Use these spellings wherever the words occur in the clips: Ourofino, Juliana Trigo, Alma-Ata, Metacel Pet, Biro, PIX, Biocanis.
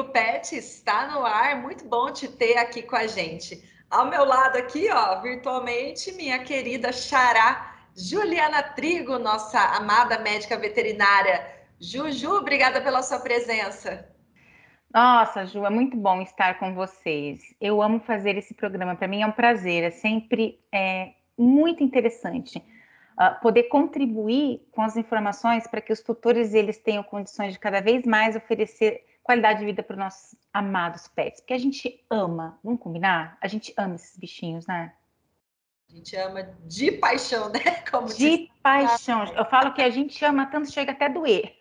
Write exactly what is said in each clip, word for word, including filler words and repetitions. Trigo Pet está no ar, muito bom te ter aqui com a gente. Ao meu lado aqui, ó, virtualmente, minha querida xará Juliana Trigo, nossa amada médica veterinária. Juju, obrigada pela sua presença. Nossa, Ju, é muito bom estar com vocês. Eu amo fazer esse programa, para mim é um prazer, é sempre é, muito interessante uh, poder contribuir com as informações para que os tutores eles tenham condições de cada vez mais oferecer qualidade de vida para os nossos amados pets, porque a gente ama, vamos combinar? A gente ama esses bichinhos, né? A gente ama de paixão, né? Como de diz... paixão. Eu falo que a gente ama tanto, chega até a doer.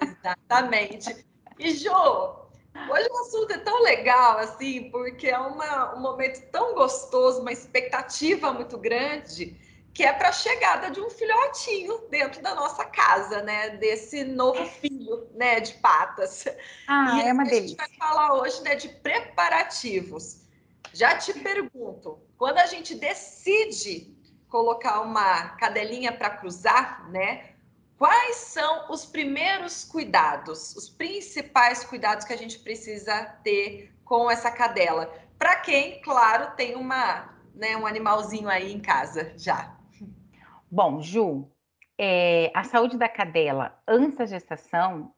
Exatamente. E, Ju, hoje o assunto é tão legal, assim, porque é uma, um momento tão gostoso, uma expectativa muito grande, que é para a chegada de um filhotinho dentro da nossa casa, né? Desse novo filho, né? De patas. Ah, e é uma delícia. A gente vai falar hoje, né? De preparativos. Já te pergunto, quando a gente decide colocar uma cadelinha para cruzar, né? Quais são os primeiros cuidados, os principais cuidados que a gente precisa ter com essa cadela? Para quem, claro, tem uma, né, um animalzinho aí em casa já. Bom, Ju, é, a saúde da cadela antes da gestação,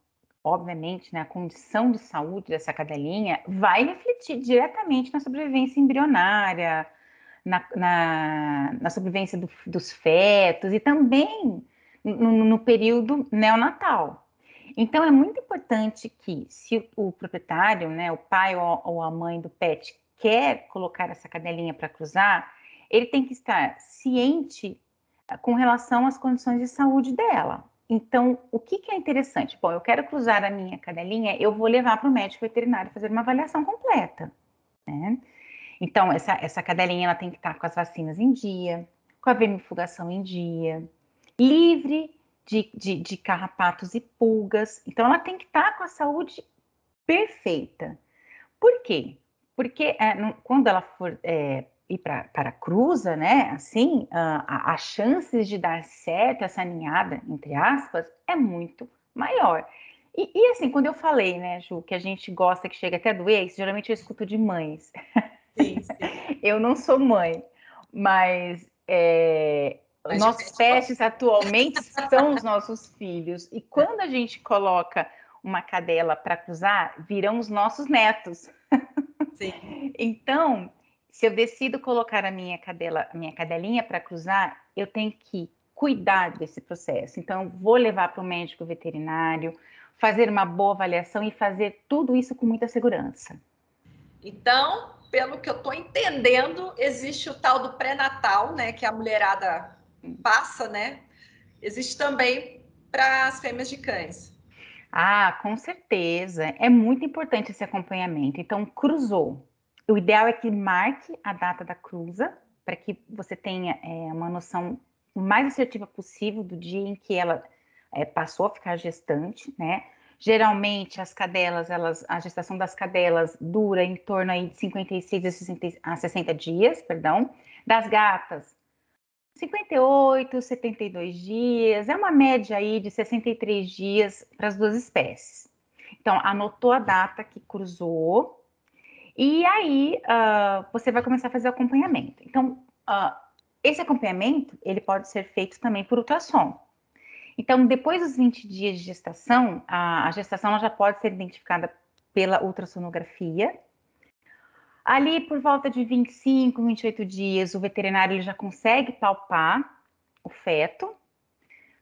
obviamente, né, a condição de saúde dessa cadelinha vai refletir diretamente na sobrevivência embrionária, na, na, na sobrevivência do, dos fetos e também no, no período neonatal. Então, é muito importante que se o proprietário, né, o pai ou, ou a mãe do pet quer colocar essa cadelinha para cruzar, ele tem que estar ciente com relação às condições de saúde dela. Então, o que, que é interessante? Bom, eu quero cruzar a minha cadelinha, eu vou levar para o médico veterinário fazer uma avaliação completa, né? Então, essa, essa cadelinha ela tem que estar com as vacinas em dia, com a vermifugação em dia, livre de, de, de carrapatos e pulgas. Então, ela tem que estar com a saúde perfeita. Por quê? Porque é, não, quando ela for... É, e para a cruza, né, assim, as chances de dar certo essa ninhada, entre aspas, é muito maior. E, e assim, quando eu falei, né, Ju, que a gente gosta que chega até a doer, isso geralmente eu escuto de mães. Sim, sim. Eu não sou mãe, mas, é, mas nossos pets atualmente são os nossos filhos. E quando a gente coloca uma cadela para cruzar, virão os nossos netos. Sim. Então... se eu decido colocar a minha cadela, a minha cadelinha para cruzar, eu tenho que cuidar desse processo. Então, eu vou levar para o médico veterinário, fazer uma boa avaliação e fazer tudo isso com muita segurança. Então, pelo que eu estou entendendo, existe o tal do pré-natal, né, que a mulherada passa, né? Existe também para as fêmeas de cães. Ah, com certeza. É muito importante esse acompanhamento. Então, cruzou. O ideal é que marque a data da cruza, para que você tenha é, uma noção mais assertiva possível do dia em que ela é, passou a ficar gestante, né? Geralmente, as cadelas, elas, a gestação das cadelas dura em torno aí de cinquenta e seis a sessenta, a sessenta dias, perdão. Das gatas, cinquenta e oito, setenta e dois dias, é uma média aí de sessenta e três dias para as duas espécies. Então, anotou a data que cruzou. E aí, uh, você vai começar a fazer o acompanhamento. Então, uh, esse acompanhamento, ele pode ser feito também por ultrassom. Então, depois dos vinte dias de gestação, a, a gestação ela já pode ser identificada pela ultrassonografia. Ali, por volta de vinte e cinco, vinte e oito dias, o veterinário ele já consegue palpar o feto.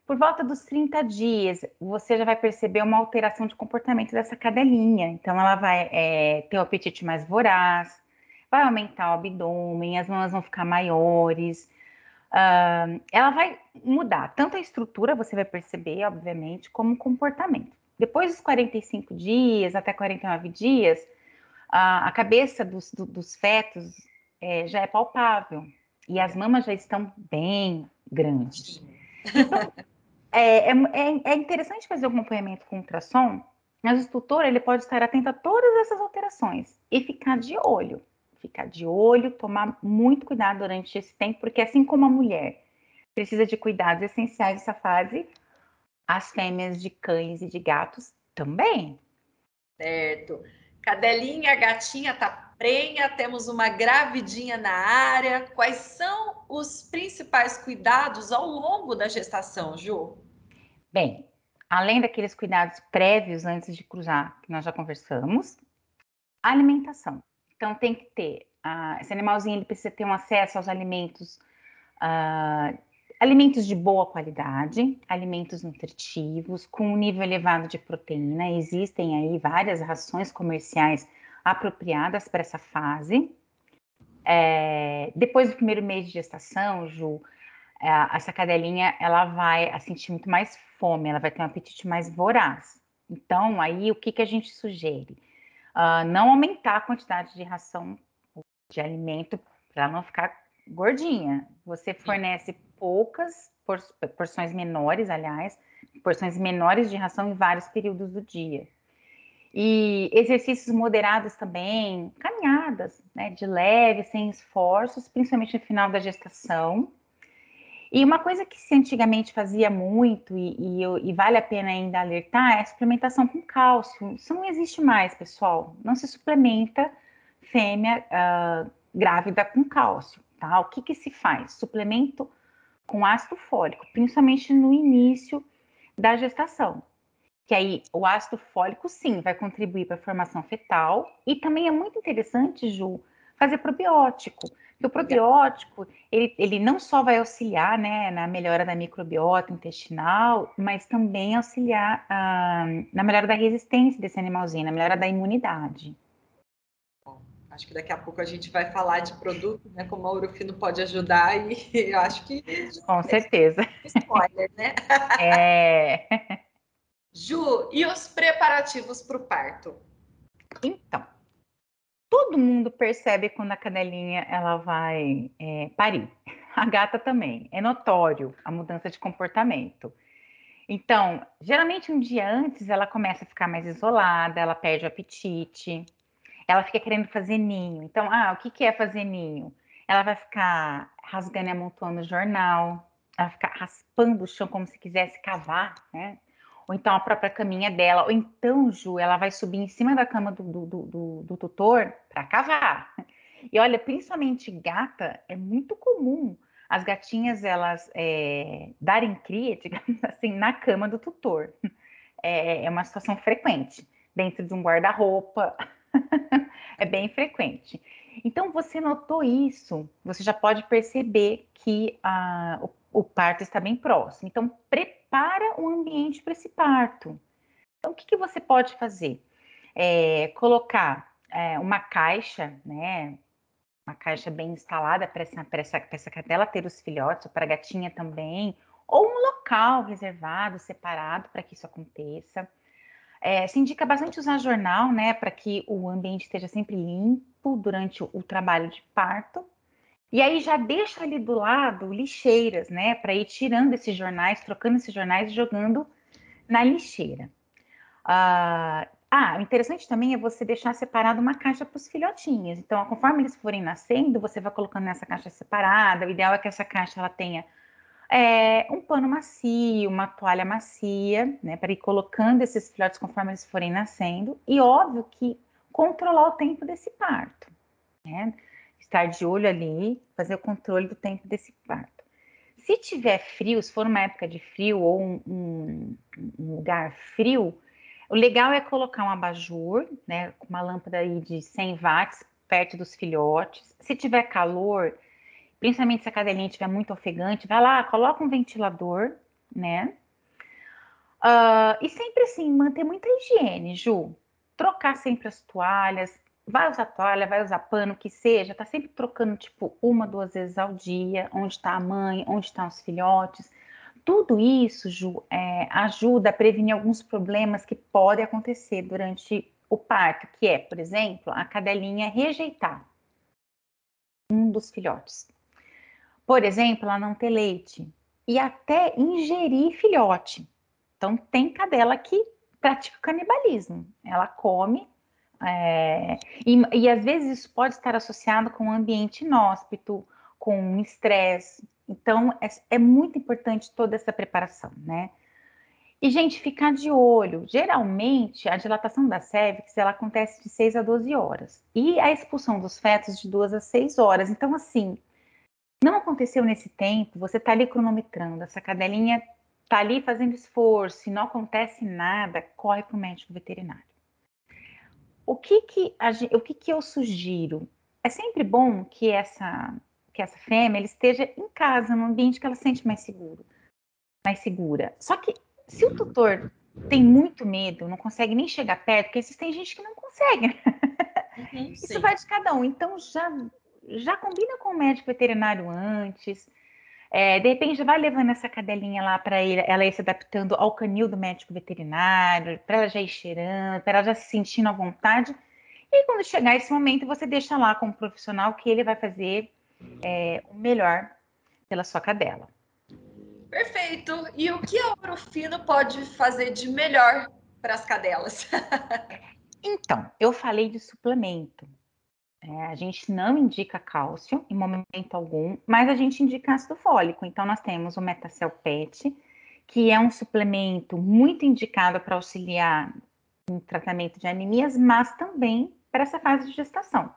Por volta dos trinta dias, você já vai perceber uma alteração de comportamento dessa cadelinha. Então, ela vai é, ter o apetite mais voraz, vai aumentar o abdômen, as mamas vão ficar maiores. Uh, ela vai mudar tanto a estrutura, você vai perceber, obviamente, como o comportamento. Depois dos quarenta e cinco dias, até quarenta e nove dias, a, a cabeça dos, do, dos fetos é, já é palpável. E as mamas já estão bem grandes. Então, É, é, é interessante fazer o acompanhamento com ultrassom, mas o tutor ele pode estar atento a todas essas alterações e ficar de olho, ficar de olho, tomar muito cuidado durante esse tempo, porque assim como a mulher precisa de cuidados essenciais nessa fase, as fêmeas de cães e de gatos também. Certo. Cadelinha, gatinha tá prenha, temos uma gravidinha na área. Quais são os principais cuidados ao longo da gestação, Ju? Bem, além daqueles cuidados prévios antes de cruzar, que nós já conversamos, a alimentação. Então tem que ter, uh, esse animalzinho ele precisa ter um acesso aos alimentos, uh, alimentos de boa qualidade, alimentos nutritivos, com um nível elevado de proteína. Existem aí várias rações comerciais apropriadas para essa fase. É, depois do primeiro mês de gestação, Ju, é, essa cadelinha ela vai a sentir muito mais fome, ela vai ter um apetite mais voraz. Então, aí o que, que a gente sugere? Uh, não aumentar a quantidade de ração de alimento para ela não ficar gordinha. Você fornece poucas por, porções menores, aliás, porções menores de ração em vários períodos do dia. E exercícios moderados também, caminhadas, né, de leve, sem esforços, principalmente no final da gestação. E uma coisa que se antigamente fazia muito e, e, e vale a pena ainda alertar é a suplementação com cálcio. Isso não existe mais, pessoal. Não se suplementa fêmea uh, grávida com cálcio, tá? O que que se faz? Suplemento com ácido fólico, principalmente no início da gestação. Que aí o ácido fólico, sim, vai contribuir para a formação fetal. E também é muito interessante, Ju, fazer probiótico. Porque o probiótico, ele, ele não só vai auxiliar, né, na melhora da microbiota intestinal, mas também auxiliar ah, na melhora da resistência desse animalzinho, na melhora da imunidade. Bom, acho que daqui a pouco a gente vai falar de produto, né, como a Ourofino pode ajudar, e eu acho que... Com certeza. Spoiler, né? É... Ju, e os preparativos para o parto? Então... Todo mundo percebe quando a cadelinha ela vai é, parir. A gata também. É notório a mudança de comportamento. Então, geralmente um dia antes ela começa a ficar mais isolada, ela perde o apetite, ela fica querendo fazer ninho. Então, ah, o que, que é fazer ninho? Ela vai ficar rasgando e amontoando o jornal, ela fica raspando o chão como se quisesse cavar, né? Ou então a própria caminha dela, ou então, Ju, ela vai subir em cima da cama do, do, do, do tutor para cavar. E olha, principalmente gata, é muito comum as gatinhas, elas é, darem cria, digamos assim, na cama do tutor. É, é uma situação frequente, dentro de um guarda-roupa, é bem frequente. Então, você notou isso, você já pode perceber que ah, o O parto está bem próximo, então prepara o ambiente para esse parto. Então, o que, que você pode fazer? É, colocar é, uma caixa, né? Uma caixa bem instalada para essa, para essa, para essa cadela ter os filhotes, ou para a gatinha também, ou um local reservado, separado para que isso aconteça. É, se indica bastante usar jornal, né? Para que o ambiente esteja sempre limpo durante o, o trabalho de parto. E aí já deixa ali do lado lixeiras, né? Para ir tirando esses jornais, trocando esses jornais e jogando na lixeira. Ah, o interessante também é você deixar separado uma caixa para os filhotinhos. Então, conforme eles forem nascendo, você vai colocando nessa caixa separada. O ideal é que essa caixa ela tenha é, um pano macio, uma toalha macia, né? Para ir colocando esses filhotes conforme eles forem nascendo. E óbvio que controlar o tempo desse parto, né? Estar de olho ali, fazer o controle do tempo desse parto. Se tiver frio, se for uma época de frio ou um, um, um lugar frio, o legal é colocar um abajur, né, com uma lâmpada aí de cem watts perto dos filhotes. Se tiver calor, principalmente se a cadelinha estiver muito ofegante, vai lá, coloca um ventilador, né? Uh, e sempre assim, manter muita higiene, Ju. Trocar sempre as toalhas. Vai usar toalha, vai usar pano, que seja, tá sempre trocando, tipo, uma, duas vezes ao dia, onde tá a mãe, onde estão os filhotes. Tudo isso, Ju, é, ajuda a prevenir alguns problemas que podem acontecer durante o parto, que é, por exemplo, a cadelinha rejeitar um dos filhotes. Por exemplo, ela não ter leite e até ingerir filhote. Então, tem cadela que pratica canibalismo, ela come... É, e, e às vezes isso pode estar associado com um ambiente inóspito, com um estresse. Então é, é muito importante toda essa preparação, né? E, gente, ficar de olho. Geralmente, a dilatação da cervix, ela acontece de seis a doze horas. E a expulsão dos fetos de duas a seis horas. Então, assim, não aconteceu nesse tempo, você tá ali cronometrando, essa cadelinha tá ali fazendo esforço e não acontece nada, corre pro médico veterinário. O que que, a, o que que eu sugiro? É sempre bom que essa, que essa fêmea ela esteja em casa, num ambiente que ela se sente mais seguro, mais segura. Só que se o tutor tem muito medo, não consegue nem chegar perto, porque existem gente que não consegue. Uhum, isso sim. Vai de cada um. Então, já, já combina com o médico veterinário antes. É, de repente, já vai levando essa cadelinha lá para ela ir se adaptando ao canil do médico veterinário, para ela já ir cheirando, para ela já se sentindo à vontade. E quando chegar esse momento, você deixa lá com o profissional que ele vai fazer é, o melhor pela sua cadela. Perfeito. E o que a Ourofino pode fazer de melhor para as cadelas? Então, eu falei de suplemento. É, a gente não indica cálcio em momento algum, mas a gente indica ácido fólico. Então, nós temos o Metacel Pet, que é um suplemento muito indicado para auxiliar em tratamento de anemias, mas também para essa fase de gestação,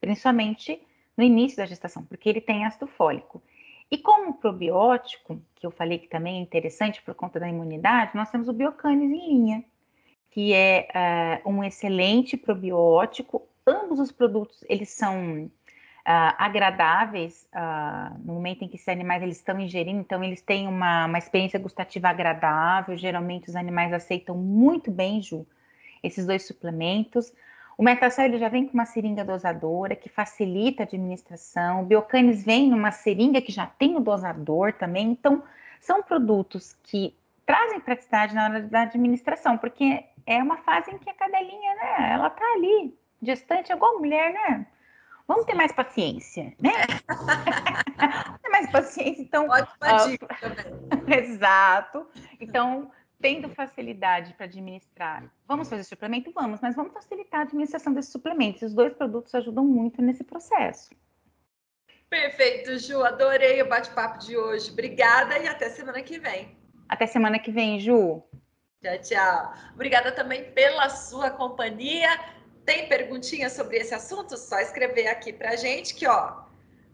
principalmente no início da gestação, porque ele tem ácido fólico. E como probiótico, que eu falei que também é interessante por conta da imunidade, nós temos o Biocanis em linha, que é uh, um excelente probiótico. Ambos os produtos, eles são uh, agradáveis uh, no momento em que esses animais eles estão ingerindo, então eles têm uma, uma experiência gustativa agradável, geralmente os animais aceitam muito bem, Ju, esses dois suplementos. O Metacel ele já vem com uma seringa dosadora, que facilita a administração. O Biocanis vem numa seringa que já tem o dosador também. Então, são produtos que trazem praticidade na hora da administração, porque é uma fase em que a cadelinha, né, ela tá ali, gestante, é igual mulher, né? Vamos ter mais paciência, né? Vamos ter mais paciência, então... Ótima dica também. Exato. Então... tendo facilidade para administrar, vamos fazer suplemento? Vamos, mas vamos facilitar a administração desses suplementos. Os dois produtos ajudam muito nesse processo. Perfeito, Ju. Adorei o bate-papo de hoje. Obrigada e até semana que vem. Até semana que vem, Ju. Tchau, tchau. Obrigada também pela sua companhia. Tem perguntinha sobre esse assunto? Só escrever aqui pra gente que, ó,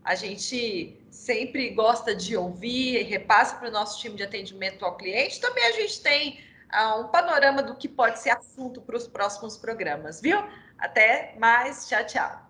a gente sempre gosta de ouvir e repassa para o nosso time de atendimento ao cliente. Também a gente tem uh, um panorama do que pode ser assunto para os próximos programas, viu? Até mais, tchau, tchau.